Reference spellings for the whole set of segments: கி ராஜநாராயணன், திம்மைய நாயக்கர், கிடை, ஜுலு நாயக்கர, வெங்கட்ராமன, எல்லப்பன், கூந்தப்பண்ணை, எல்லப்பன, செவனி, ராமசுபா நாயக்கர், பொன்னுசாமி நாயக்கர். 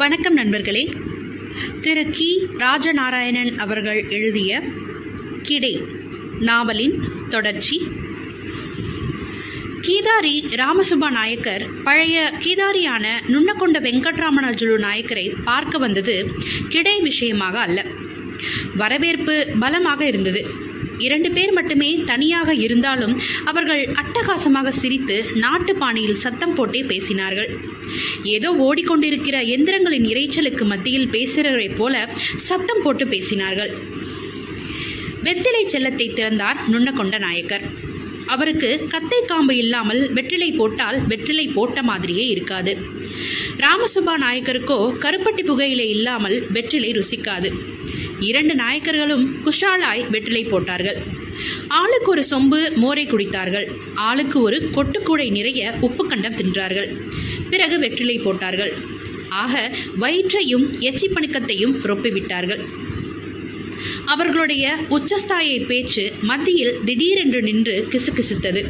வணக்கம் நண்பர்களே. திரு கி ராஜநாராயணன் அவர்கள் எழுதிய கிடை நாவலின் தொடர்ச்சி. கீதாரி ராமசுபா நாயக்கர் பழைய கீதாரியான நுண்ணக்கொண்ட வெங்கட்ராமன ஜுலு நாயக்கரை பார்க்க வந்தது கிடை விஷயமாக அல்ல. வரவேற்பு பலமாக இருந்தது. 2 பேர் மட்டுமே தனியாக இருந்தாலும் அவர்கள் அட்டகாசமாக சிரித்து நாட்டு பாணியில் சத்தம் போட்டே பேசினார்கள். ஏதோ ஓடிக்கொண்டிருக்கிற எந்திரங்களின் இறைச்சலுக்கு மத்தியில் பேசுகிறவரை போல சத்தம் போட்டு பேசினார்கள். வெத்திலை செல்லத்தை திறந்தார் நுண்ணக்கொண்ட நாயக்கர். அவருக்கு கத்தை காம்பு இல்லாமல் வெற்றிலை போட்டால் வெற்றிலை போட்ட மாதிரியே இருக்காது. ராமசுபா நாயக்கருக்கோ கருப்பட்டி புகையிலே இல்லாமல் வெற்றிலை ருசிக்காது. 2 நாயக்கர்களும் குஷாலாய் வெற்றிலை போட்டார்கள். ஆளுக்கு ஒரு சொம்பு மோரை குடித்தார்கள். ஆளுக்கு ஒரு கொட்டுக்கூடை நிறைய உப்பு கண்டம் தின்றார்கள். பிறகு வெற்றிலை போட்டார்கள். ஆக வயிற்றையும் எச்சி பணுக்கத்தையும் ரொப்பிவிட்டார்கள். அவர்களுடைய உச்சஸ்தாயை பேச்சு மத்தியில் திடீரென்று நின்று கிசுகிசுத்தது.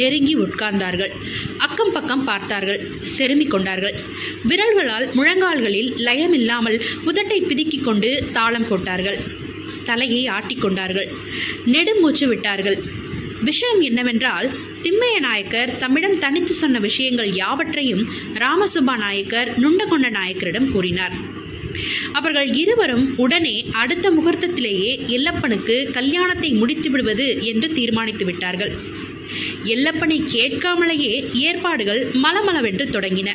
நெருங்கி உட்கார்ந்தார்கள். அக்கம் பக்கம் பார்த்தார்கள். செருமிக் கொண்டார்கள். விரல்களால் முழங்கால்களில் லயமில்லாமல் உதட்டை பிதுக்கிக் கொண்டு தாளம் போட்டார்கள். தலையை ஆட்டிக்கொண்டார்கள். நெடுமூச்சு விட்டார்கள். விஷயம் என்னவென்றால், திம்மைய நாயக்கர் தம்மிடம் தனித்து சொன்ன விஷயங்கள் யாவற்றையும் ராமசுபா நாயக்கர் நுண்ணக்கொண்ட நாயக்கரிடம் கூறினார். அவர்கள் இருவரும் உடனே அடுத்த முகூர்த்தத்திலேயே எல்லப்பனுக்கு கல்யாணத்தை முடித்து விடுவது என்று தீர்மானித்து விட்டார்கள். எல்லப்பனை கேட்காமலேயே ஏற்பாடுகள் மலமளவென்று தொடங்கின.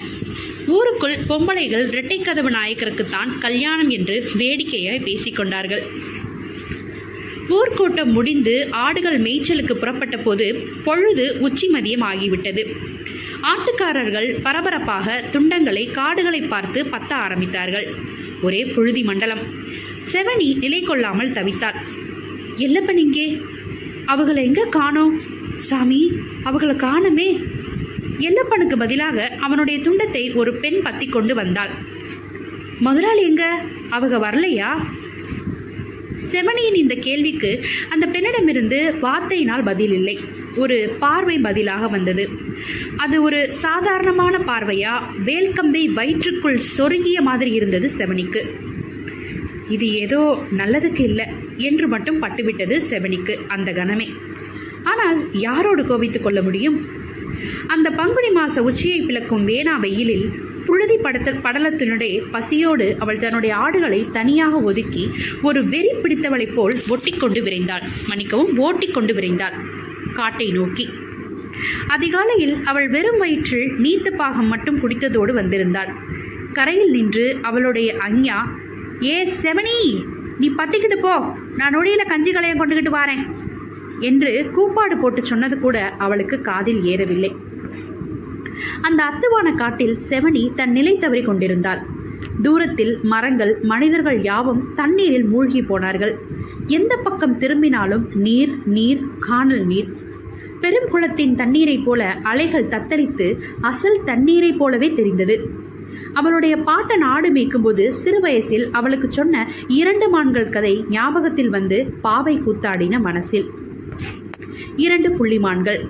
ஊருக்குள் பொம்பளைகள் இரட்டைக்கதவு நாயக்கருக்குத்தான் கல்யாணம் என்று வேடிக்கையாய் பேசிக்கொண்டார்கள். ஊர்கூட்டம் முடிந்து ஆடுகள் மேய்ச்சலுக்கு புறப்பட்ட போது பொழுது உச்சி மதியம் ஆகிவிட்டது. ஆட்டுக்காரர்கள் பரபரப்பாக துண்டங்களை காடுகளை பார்த்து பத்த ஆரம்பித்தார்கள். ஒரே புழுதி மண்டலம். செவனி நிலை கொள்ளாமல் தவித்தாள். எல்லப்பன் இங்கே, அவங்களை எங்கே காணோம் சாமி, அவங்களை காணமே. எல்லப்பனுக்கு பதிலாக அவனுடைய துண்டத்தை ஒரு பெண் பத்தி கொண்டு வந்தாள். முதலாளி எங்க, அவங்க வரலையா? செவனியின் இந்த கேள்விக்கு அந்த பெண்ணிடமிருந்து வார்த்தையினால் பதில் இல்லை. ஒரு பார்வை பதிலாக வந்தது. அது ஒரு சாதாரணமான பார்வையா, வேல்கம்பை வயிற்றுக்குள் சொருகிய மாதிரி இருந்தது செவனிக்கு. இது ஏதோ நல்லதுக்கு இல்லை என்று மட்டும் பட்டுவிட்டது செவனிக்கு அந்த கணமே. ஆனால் யாரோடு கோபித்துக் கொள்ள முடியும்? அந்த பங்குனி மாச உச்சியை பிளக்கும் வேணா வெயிலில் புழுதி படலத்தினுடைய பசியோடு அவள் தன்னுடைய ஆடுகளை தனியாக ஒதுக்கி ஒரு வெறி பிடித்தவளை போல் ஒட்டிக்கொண்டு விரைந்தாள். ஓட்டிக்கொண்டு விரைந்தாள் காட்டை நோக்கி. அதிகாலையில் அவள் வெறும் வயிற்றில் நீத்த பாகம் மட்டும் குடித்ததோடு வந்திருந்தாள். கரையில் நின்று அவளுடைய அஞ்ஞா, ஏ செவனி, நீ பத்திக்கிட்டு போ, நான் நொடியில கஞ்சி களையம் கொண்டுகிட்டு வாரேன் என்று கூப்பாடு போட்டு சொன்னது கூட அவளுக்கு காதில் ஏறவில்லை. அந்த அத்துவான காட்டில் செவனி தன் நிலை தவறி கொண்டிருந்தாள். தூரத்தில் மரங்கள், மனிதர்கள் யாவும் தண்ணீரில் மூழ்கி போனார்கள். எந்த பக்கம் திரும்பினாலும் நீர், நீர், காணல் நீர். பெரும் குளத்தின் தண்ணீரைப் போல அலைகள் தத்தளித்து அசல் தண்ணீரைப் போலவே தெரிந்தது. அவளுடைய பாட்டன் ஆடு மேய்க்கும்போது சிறு வயசில் அவளுக்கு சொன்ன 2 மான்கள் கதை ஞாபகத்தில் வந்து பாவை கூத்தாடின மனசில். 2 புள்ளிமான்கள்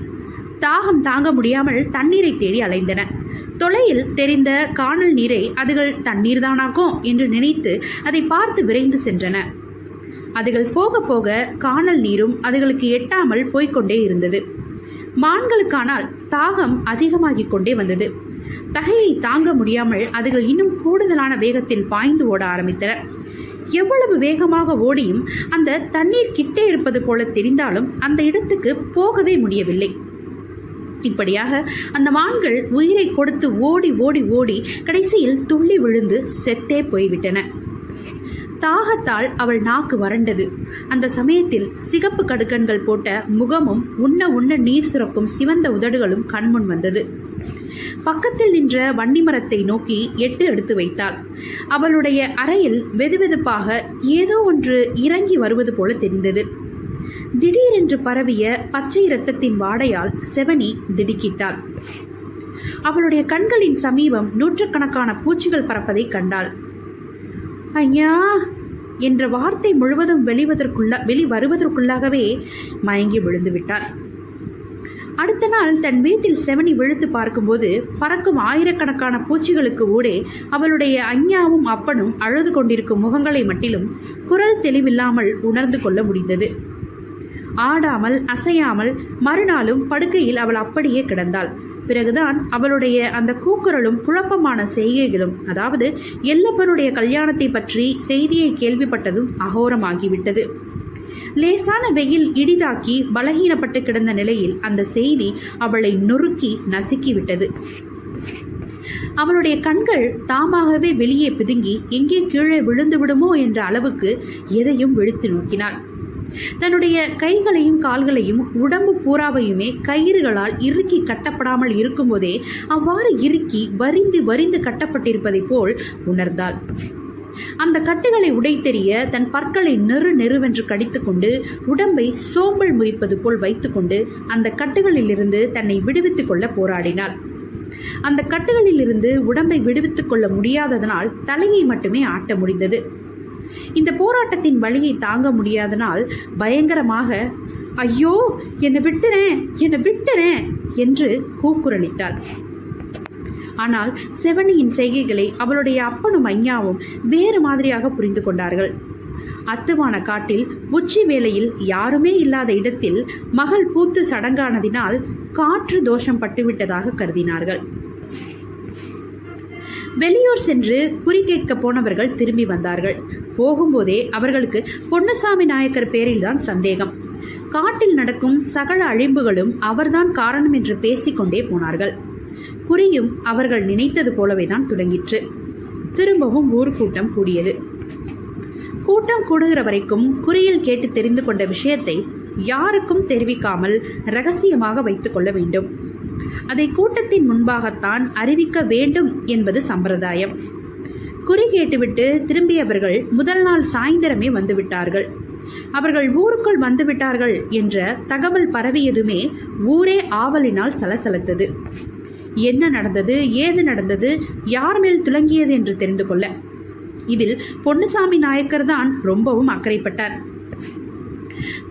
தாகம் தாங்க முடியாமல் தண்ணீரை தேடி அலைந்தன. தொலையில் தெரிந்த காணல் நீரை அதுகள் தண்ணீர் தானாகும் என்று நினைத்து அதை பார்த்து விரைந்து சென்றன. அதுகள் போக போக காணல் நீரும் அதுகளுக்கு எட்டாமல் போய்கொண்டே இருந்தது. மான்களுக்கானால் தாகம் அதிகமாகிக் கொண்டே வந்தது. தகையை தாங்க முடியாமல் அதுகள் இன்னும் கூடுதலான வேகத்தில் பாய்ந்து ஓட ஆரம்பித்தன. எவ்வளவு வேகமாக ஓடியும் அந்த தண்ணீர் கிட்டே இருப்பது போல தெரிந்தாலும் அந்த இடத்துக்கு போகவே முடியவில்லை. இப்படியாக அந்த மான்கள் உயிரை கொடுத்து ஓடி ஓடி ஓடி கடைசியில் துள்ளி விழுந்து செத்தே போய்விட்டன. தாகத்தால் அவள் நாக்கு வறண்டது. அந்த சமயத்தில் சிகப்பு கடுக்கண்கள் போட்ட முகமும் உண்ண உண்ண நீர் சுரக்கும் சிவந்த உதடுகளும் கண்முன் வந்தது. பக்கத்தில் நின்ற வன்னி மரத்தை நோக்கி 8 எடுத்து வைத்தாள். அவளுடைய அறையில் வெதுவெதுப்பாக ஏதோ ஒன்று இறங்கி வருவது போல தெரிந்தது. திடீரென்று பரவிய பச்சை இரத்தத்தின் வாடையால் செவனி திடுக்கிட்டாள். அவளுடைய கண்களின் சமீபம் 100கணக்கான பூச்சிகள் பறப்பதை கண்டாள். ஐயா என்ற வார்த்தை முழுவதும் வெளிவருவதற்குள்ளாகவே மயங்கி விழுந்து விட்டாள். அடுத்த நாள் தன் வீட்டில் செவனி விழுத்து பார்க்கும்போது பறக்கும் ஆயிரக்கணக்கான பூச்சிகளுக்கு ஊடே அவளுடைய அஞ்ஞாவும் அப்பனும் அழுது கொண்டிருக்கும் முகங்களை மட்டிலும் குரல் தெளிவில்லாமல் உணர்ந்து கொள்ள முடிந்தது. ஆடாமல் அசையாமல் மறுநாளும் படுக்கையில் அவள் அப்படியே கிடந்தாள். பிறகுதான் அவளுடைய அந்த கூக்குரலும் குழப்பமான செய்கைகளும், அதாவது எல்லப்பனுடைய கல்யாணத்தை பற்றி செய்தியை கேள்விப்பட்டதும் அகோரமாகிவிட்டது. லேசான வெயில் இடிதாக்கி பலகீனப்பட்டு கிடந்த நிலையில் அந்த செய்தி அவளை நொறுக்கி நசுக்கிவிட்டது. அவளுடைய கண்கள் தாமாகவே வெளியே பிதுங்கி எங்கே கீழே விழுந்துவிடுமோ என்ற அளவுக்கு எதையும் விழித்து நோக்கினாள். தன்னுடைய கைகளையும் கால்களையும் உடம்பு பூராவையுமே கயிறுகளால் இறுக்கி கட்டப்படாமல் இருக்கும்போதே அவ்வாறு இறுக்கி வரிந்து வரிந்து கட்டப்பட்டிருப்பதை போல் உணர்ந்தாள். அந்த கட்டுகளை உடைத்தெறிய தன் பற்களை நெரு நெருவென்று கடித்துக்கொண்டு உடம்பை சோம்பல் முறிப்பது போல் வைத்துக்கொண்டு அந்த கட்டுகளிலிருந்து தன்னை விடுவித்துக் கொள்ள போராடினாள். அந்த கட்டுகளிலிருந்து உடம்பை விடுவித்துக் கொள்ள முடியாததனால் தலையை மட்டுமே ஆட்ட முடிந்தது. இந்த போராட்டத்தின் வழியை தாங்க முடியாதனால் பயங்கரமாக ஐயோ என்னை விட்டுறேன் என்னை விட்டுறேன் என்று கூக்குரலிட்டாள். ஆனால் செவனியின் செய்கைகளை அவளுடைய அப்பனும் ஐயாவும் வேறு மாதிரியாக புரிந்து கொண்டார்கள். அத்துவான காட்டில் உச்சி வேளையில் யாருமே இல்லாத இடத்தில் மகள் பூத்து சடங்கானதினால் காற்று தோஷம் பட்டுவிட்டதாக கருதினார்கள். வெளியூர் சென்று குறி கேட்க போனவர்கள் திரும்பி வந்தார்கள். போகும்போதே அவர்களுக்கு பொன்னுசாமி நாயக்கர் பேரில் தான் சந்தேகம். காட்டில் நடக்கும் சகல அழிம்புகளும் அவர்தான் காரணம் என்று பேசிக்கொண்டே போனார்கள். குறியும் அவர்கள் நினைத்தது போலவேதான் தொடங்கிற்று. திரும்பவும் ஊர் கூட்டம் கூடியது. கூட்டம் கூடுகிற வரைக்கும் குறியில் கேட்டு தெரிந்து கொண்ட விஷயத்தை யாருக்கும் தெரிவிக்காமல் இரகசியமாக வைத்துக் கொள்ள வேண்டும். அதை கூட்டத்தின் முன்பாகத்தான் அறிவிக்க வேண்டும் என்பது சம்பிரதாயம். குறி கேட்டுவிட்டு திரும்பியவர்கள் முதல் நாள் சாயந்தரமே வந்துவிட்டார்கள். அவர்கள் ஊருக்குள் வந்துவிட்டார்கள் என்ற தகவல் பரவியதுமே ஊரே ஆவலினால் சலசலத்தது. என்ன நடந்தது, ஏது நடந்தது, யார் மேல் துலங்கியது என்று தெரிந்து கொள்ள இதில் பொன்னுசாமி நாயக்கர் தான் ரொம்பவும் அக்கறைப்பட்டார்.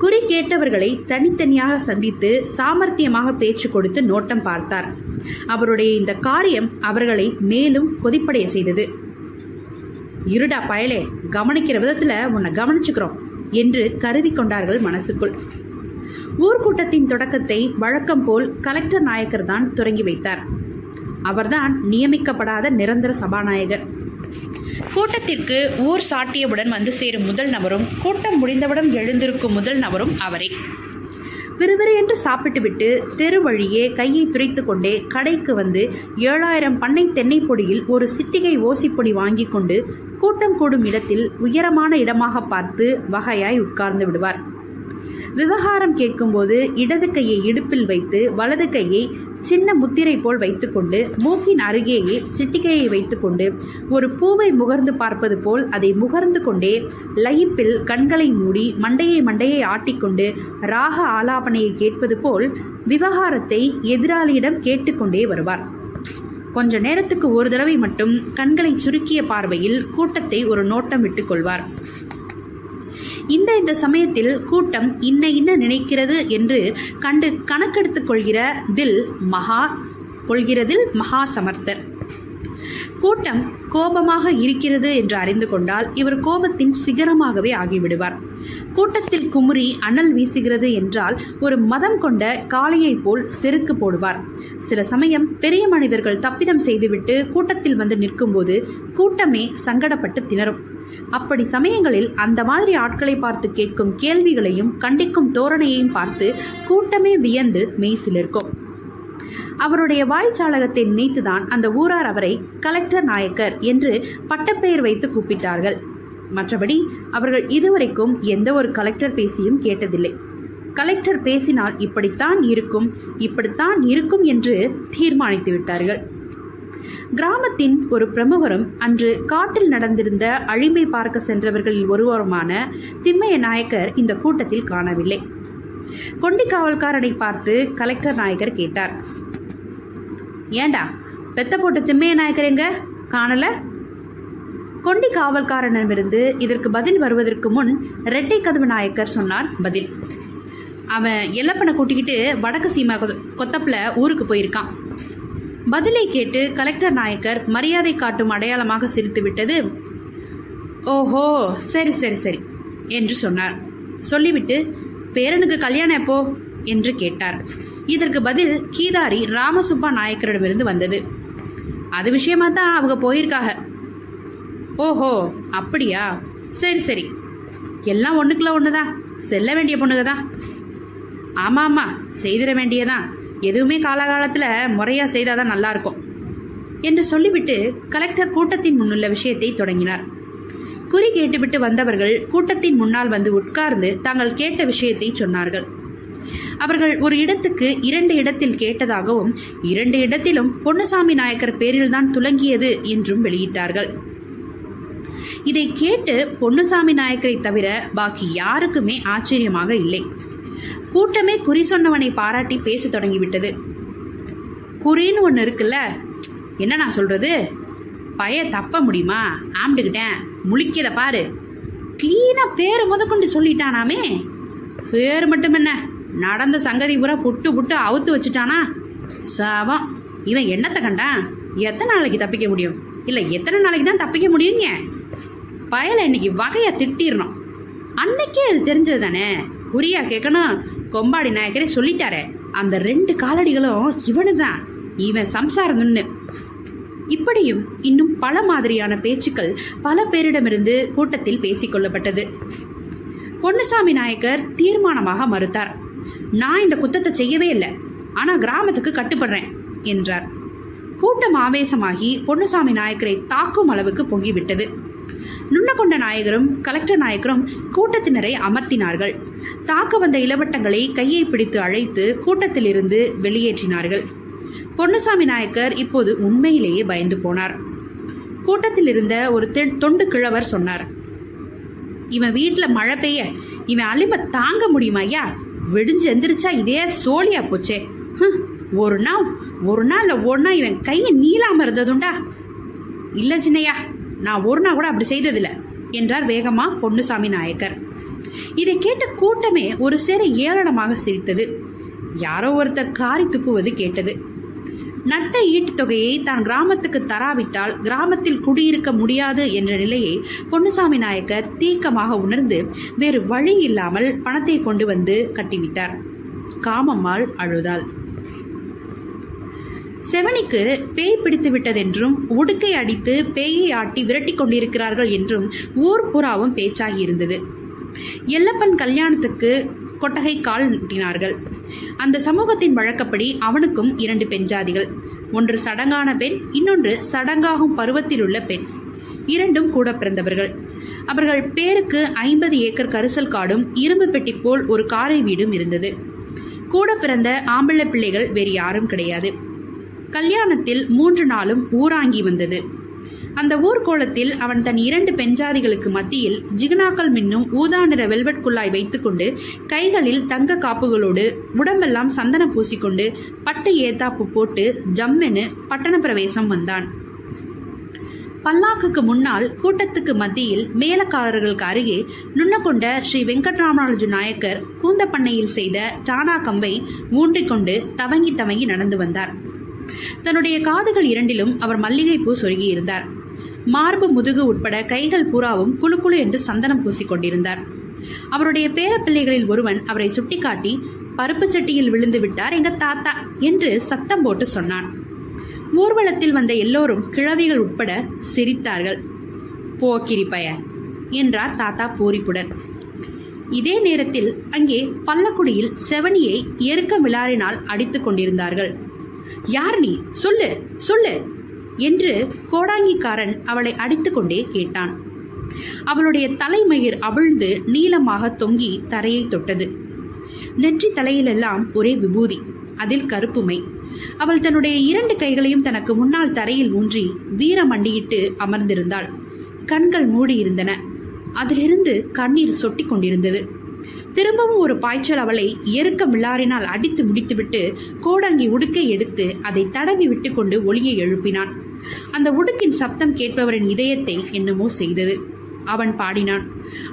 குறி கேட்டவர்களை தனித்தனியாக சந்தித்து சாமர்த்தியமாக பேச்சு கொடுத்து நோட்டம் பார்த்தார். அவருடைய இந்த காரியம் அவர்களை மேலும் கொதிப்படைய செய்தது. இருடா பயலே, கவனிக்கிற விதத்துல உன்னை கவனிச்சுக்கிறோம் என்று கருதி கொண்டார்கள் மனசுக்குள். ஊர்கூட்டத்தின் தொடக்கத்தை வழக்கம் போல் கலெக்டர் நாயக்கர் தான் தொடங்கி வைத்தார். அவர்தான் நியமிக்கப்படாத நிரந்தர சபாநாயகர். கூட்டத்திற்கு ஊர் சாட்டியவுடன் வந்து சேரும் முதல் நபரும் கூட்டம் முடிந்தவுடன் எழுந்திருக்கும் முதல் நபரும் அவரே. விறுவிறு என்று சாப்பிட்டுவிட்டு தெரு வழியே கையை துரைத்து கொண்டே கடைக்கு வந்து 7000 பண்ணை தென்னை பொடியில் ஒரு சிட்டிகை ஓசிப்பொடி வாங்கி கொண்டு கூட்டம் கூடும் இடத்தில் உயரமான இடமாக பார்த்து வகையாய் உட்கார்ந்து விடுவார். விவகாரம் கேட்கும்போது இடது கையை இடுப்பில் வைத்து வலது கையை சின்ன முத்திரை போல் வைத்துக்கொண்டு மூக்கின் அருகேயே சிட்டிகையை வைத்துக்கொண்டு ஒரு பூவை முகர்ந்து பார்ப்பது போல் அதை முகர்ந்து கொண்டே லயிப்பில் கண்களை மூடி மண்டையை ஆட்டிக்கொண்டு ராக ஆலாபனையை கேட்பது போல் விவகாரத்தை எதிராளியிடம் கேட்டுக்கொண்டே வருவார். கொஞ்ச நேரத்துக்கு ஒரு தடவை மட்டும் கண்களை சுருக்கிய பார்வையில் கூட்டத்தை ஒரு நோட்டம் விட்டுக்கொள்வார். இந்த சமயத்தில் கூட்டம் இன்ன நினைக்கிறது என்று கண்டு கணக்கெடுத்துக் கொள்கிறதில் மகா சமர்த்தர். கூட்டம் கோபமாக இருக்கிறது என்று அறிந்து கொண்டால் இவர் கோபத்தின் சிகரமாகவே ஆகிவிடுவார். கூட்டத்தில் குமுறி அனல் வீசுகிறது என்றால் ஒரு மதம் கொண்ட காளையை போல் செருக்கு போடுவார். சில சமயம் பெரிய மனிதர்கள் தப்பிதம் செய்துவிட்டு கூட்டத்தில் வந்து நிற்கும் போது கூட்டமே சங்கடப்பட்டு திணறும். அப்படி சமயங்களில் அந்த மாதிரி ஆட்களை பார்த்து கேட்கும் கேள்விகளையும் கண்டிக்கும் தோரணையையும் பார்த்து கூட்டமே வியந்து மெய்சிலிருக்கும். அவருடைய வாய்ச்சாலகத்தை நினைத்துதான் அந்த ஊரார் அவரை கலெக்டர் நாயக்கர் என்று பட்டப்பெயர் வைத்து கூப்பிட்டார்கள். மற்றபடி அவர்கள் இதுவரைக்கும் எந்த ஒரு கலெக்டர் பேசியும் கேட்டதில்லை. கலெக்டர் பேசினால் இப்படித்தான் இருக்கும் என்று தீர்மானித்து விட்டார்கள். கிராமத்தின் ஒரு பிரமுகரும் அன்று காட்டில் நடந்திருந்த அழிமை பார்க்க சென்றவர்களில் ஒருவருமான திண்மைய நாயக்கர் இந்த கூட்டத்தில் காணவில்லை. கொண்டி காவல்காரனை பார்த்து கலெக்டர் நாயக்கர் கேட்டார், ஏண்டா பெத்த போட்ட திண்மைய நாயக்கர் எங்க காணல? கொண்டி காவல்காரனிடமிருந்து இதற்கு பதில் வருவதற்கு முன் ரெட்டை கதவு நாயக்கர் சொன்னார் பதில். அவன் எல்லப்பனை கூட்டிக்கிட்டு வடக்கு சீமா கொத்தப்பில் ஊருக்கு போயிருக்கான். பதிலை கேட்டு கலெக்டர் நாயக்கர் மரியாதை காட்டும் அடையாளமாக சிரித்து விட்டது. ஓஹோ, சரி சரி சரி என்று சொன்னார். சொல்லிவிட்டு, பேரனுக்கு கல்யாணம் எப்போ என்று கேட்டார். இதற்கு பதில் கீதாரி ராமசுப்பா நாயக்கரிடமிருந்து வந்தது. அது விஷயமா தான் அவங்க போயிருக்காக. ஓஹோ, அப்படியா, சரி சரி, எல்லாம் ஒன்றுக்குள்ள ஒன்று தான், செல்ல வேண்டிய பொண்ணுங்க தான். ஆமாம் ஆமாம், செய்திட வேண்டியதான், எதுவுமே காலகாலத்தில் முறையாக செய்தாதான் நல்லாயிருக்கும் என்று சொல்லிவிட்டு கலெக்டர் கூட்டத்தின் முன்னுள்ள விஷயத்தை தொடங்கினார். குறி கேட்டுவிட்டு வந்தவர்கள் கூட்டத்தின் முன்னால் வந்து உட்கார்ந்து தாங்கள் கேட்ட விஷயத்தை சொன்னார்கள். அவர்கள் ஒரு இடத்துக்கு 2 இடத்தில் கேட்டதாகவும் 2 இடத்திலும் பொன்னுசாமி நாயக்கர் பேரில்தான் துலங்கியது என்றும் வெளியிட்டார்கள். இதை கேட்டு பொன்னுசாமி நாயக்கரை தவிர பாக்கி யாருக்குமே ஆச்சரியமாக இல்லை. கூட்டமே குறி சொன்னவனை பாராட்டி பேச தொடங்கிவிட்டது. குறின்னு ஒன்று இருக்குல்ல, என்ன நான் சொல்றது, பய தப்ப முடியுமா, ஆம்பிட்டுக்கிட்டேன், முழிக்கிறத பாரு, கிளீனா பேரை முதற்கொண்டு சொல்லிட்டானாமே, பேர் மட்டும் என்ன, நடந்த சங்கதி பூரா புட்டு புட்டு அவுத்து வச்சுட்டானா, சாவம், இவன் என்னத்தை கண்டான், எத்தனை நாளைக்கு தப்பிக்க முடியும், இல்லை எத்தனை நாளைக்கு தான் தப்பிக்க முடியுங்க, பயலை இன்னைக்கு வகையை திட்டிடணும், அன்னைக்கே அது தெரிஞ்சது தானே, குறியா கேட்கணும், கொம்பாடி நாயக்கரே சொல்லிட்டாரே, அந்த 2 காலடிகளும் இவனு தான், இவன் சம்சாரம் நின்று. இப்படியும் இன்னும் பல மாதிரியான பேச்சுக்கள் பல பேரிடமிருந்து கூட்டத்தில் பேசிக்கொள்ளப்பட்டது. பொன்னுசாமி நாயக்கர் தீர்மானமாக மறுத்தார். நான் இந்த குத்தத்தை செய்யவே இல்லை, ஆனால் கிராமத்துக்கு கட்டுப்படுறேன் என்றார். கூட்டம் ஆவேசமாகி பொன்னுசாமி நாயக்கரை தாக்கும் அளவுக்கு பொங்கிவிட்டது. நுண்ணகொண்ட நாயகரும் கலெக்டர் நாயக்கரும் கூட்டத்தினரை அமர்த்தினார்கள். தாக்க வந்த இளவட்டங்களை கையை பிடித்து அழைத்து கூட்டத்தில் இருந்து வெளியேற்றினார்கள். பொன்னுசாமி நாயக்கர் இப்போது உண்மையிலேயே பயந்து போனார். கூட்டத்தில் இருந்த ஒரு தொண்டு கிழவர் சொன்னார், இவன் வீட்டில் மழை பெய்ய இவன் அலிமை தாங்க முடியுமாய்யா, வெடிஞ்சு எந்திரிச்சா இதே சோழியா போச்சே, ஒரு நாள் இவன் கையை நீளாம இருந்ததுண்டா, இல்லை சின்னையா, நான் ஒரு நாள் கூட அப்படி செய்ததில்லை என்றார் வேகமா பொன்னுசாமி நாயக்கர். இதை கேட்ட கூட்டமே ஒரு சேர ஏளனமாக சிரித்தது. யாரோ ஒருத்தர் காரி துப்புவது கேட்டது. நட்ட ஈட்டுத் தொகையை தான் கிராமத்துக்கு தராவிட்டால் கிராமத்தில் குடியிருக்க முடியாது என்ற நிலையை பொன்னுசாமி நாயக்கர் தீக்கமாக உணர்ந்து வேறு வழி இல்லாமல் பணத்தை கொண்டு வந்து கட்டிவிட்டார். காமம்மாள் அழுதாள். செவனிக்கு பேய் பிடித்து விட்டதென்றும் உடுக்கை அடித்து பேயை ஆட்டி விரட்டி கொண்டிருக்கிறார்கள் என்றும் ஊர் புறாவும் பேச்சாகி இருந்தது. எல்லப்பன் கல்யாணத்துக்கு கொட்டகை கால் நீட்டினார்கள். அந்த சமூகத்தின் வழக்கப்படி அவனுக்கும் 2 பெண்ஜாதிகள், ஒன்று சடங்கான பெண், இன்னொன்று சடங்காகும் பருவத்தில் உள்ள பெண், 2ம் கூட பிறந்தவர்கள். அவர்கள் பேருக்கு 50 ஏக்கர் கரிசல் காடும் இரும்பு பெட்டி போல் ஒரு காரை வீடும் இருந்தது. கூட பிறந்த ஆம்பளை பிள்ளைகள் வேறு யாரும் கிடையாது. கல்யாணத்தில் 3 நாளும் ஊராங்கி வந்தது. அந்த ஊர்கோலத்தில் அவன் தன் 2 பெண்ஜாதிகளுக்கு மத்தியில் ஜிகனாக்கள் மின்னும் ஊதா நிற வெல்வெட் குள்ளாய் வைத்துக்கொண்டு கைகளில் தங்க காப்புகளோடு உடம்பெல்லாம் சந்தனம் பூசிக்கொண்டு பட்டு ஏத்தாப்பு போட்டு ஜம்மென்னு பட்டண பிரவேசம் வந்தான். பல்லாக்குக்கு முன்னால் கூட்டத்துக்கு மத்தியில் மேலக்காரர்களுக்கு அருகே நுண்ணகொண்ட ஸ்ரீ வெங்கட்ராமன நாயக்கர் கூந்தப்பண்ணையில் செய்த டானா கம்பை ஊன்றிக்கொண்டு தவங்கி தவங்கி நடந்து வந்தார். தன்னுடைய காதுகள் 2லும் அவர் மல்லிகைப்பூ சொருகியிருந்தார். மார்பு முதுகு உட்பட கைகள் பூராவும் குழு குழு என்று சந்தனம் பூசிக்கொண்டிருந்தார். அவருடைய பேரப்பிள்ளைகளில் ஒருவன் அவரை சுட்டிக்காட்டி, பருப்பு சட்டியில் விழுந்து விட்டார் எங்க தாத்தா என்று சத்தம் போட்டு சொன்னான். ஊர்வலத்தில் வந்த எல்லோரும் கிழவிகள் உட்பட சிரித்தார்கள். போக்கிரி பய என்றார் தாத்தா பூரிப்புடன். இதே நேரத்தில் அங்கே பள்ளக்குடியில் செவனியை எருக்க விளாறினால் அடித்து கொண்டிருந்தார்கள். யார் நீ, சொல்லு சொல்லு என்று கோடாங்கிக்காரன் அவளை அடித்துக்கொண்டே கேட்டான். அவளுடைய தலைமயிர் அவிழ்ந்து நீளமாக தொங்கி தரையை தொட்டது. நெற்றி தலையிலெல்லாம் ஒரே விபூதி, அதில் கருப்புமை. அவள் தன்னுடைய 2 கைகளையும் தனக்கு முன்னால் தரையில் ஊன்றி வீரம் மண்டியிட்டு அமர்ந்திருந்தாள். கண்கள் மூடியிருந்தன, அதிலிருந்து கண்ணீர் சொட்டி கொண்டிருந்தது. திரும்பவும் ஒரு பாய்ச்சல் அவளை எருக்க விளாறினால் அடித்து முடித்துவிட்டு கோடாங்கி உடுக்கை எடுத்து அதை தடவி விட்டு கொண்டு ஒளியை எழுப்பினான். அந்த உடுக்கின் சப்தம் கேட்பவரின் இதயத்தை என்னமோ செய்தது. அவன் பாடினான்.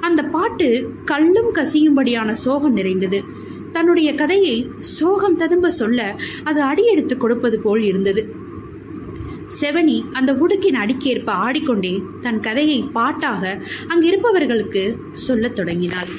அந்த பாட்டு கல்லும் கசியும்படியான சோகம் நிறைந்தது. தன்னுடைய கதையை சோகம் ததும்ப சொல்ல அது அடியெடுத்து கொடுப்பது போல் இருந்தது. செவனி அந்த உடுக்கின் அடிக்கேற்ப ஆடிக்கொண்டே தன் கதையை பாட்டாக அங்கிருப்பவர்களுக்கு சொல்லத் தொடங்கினாள்.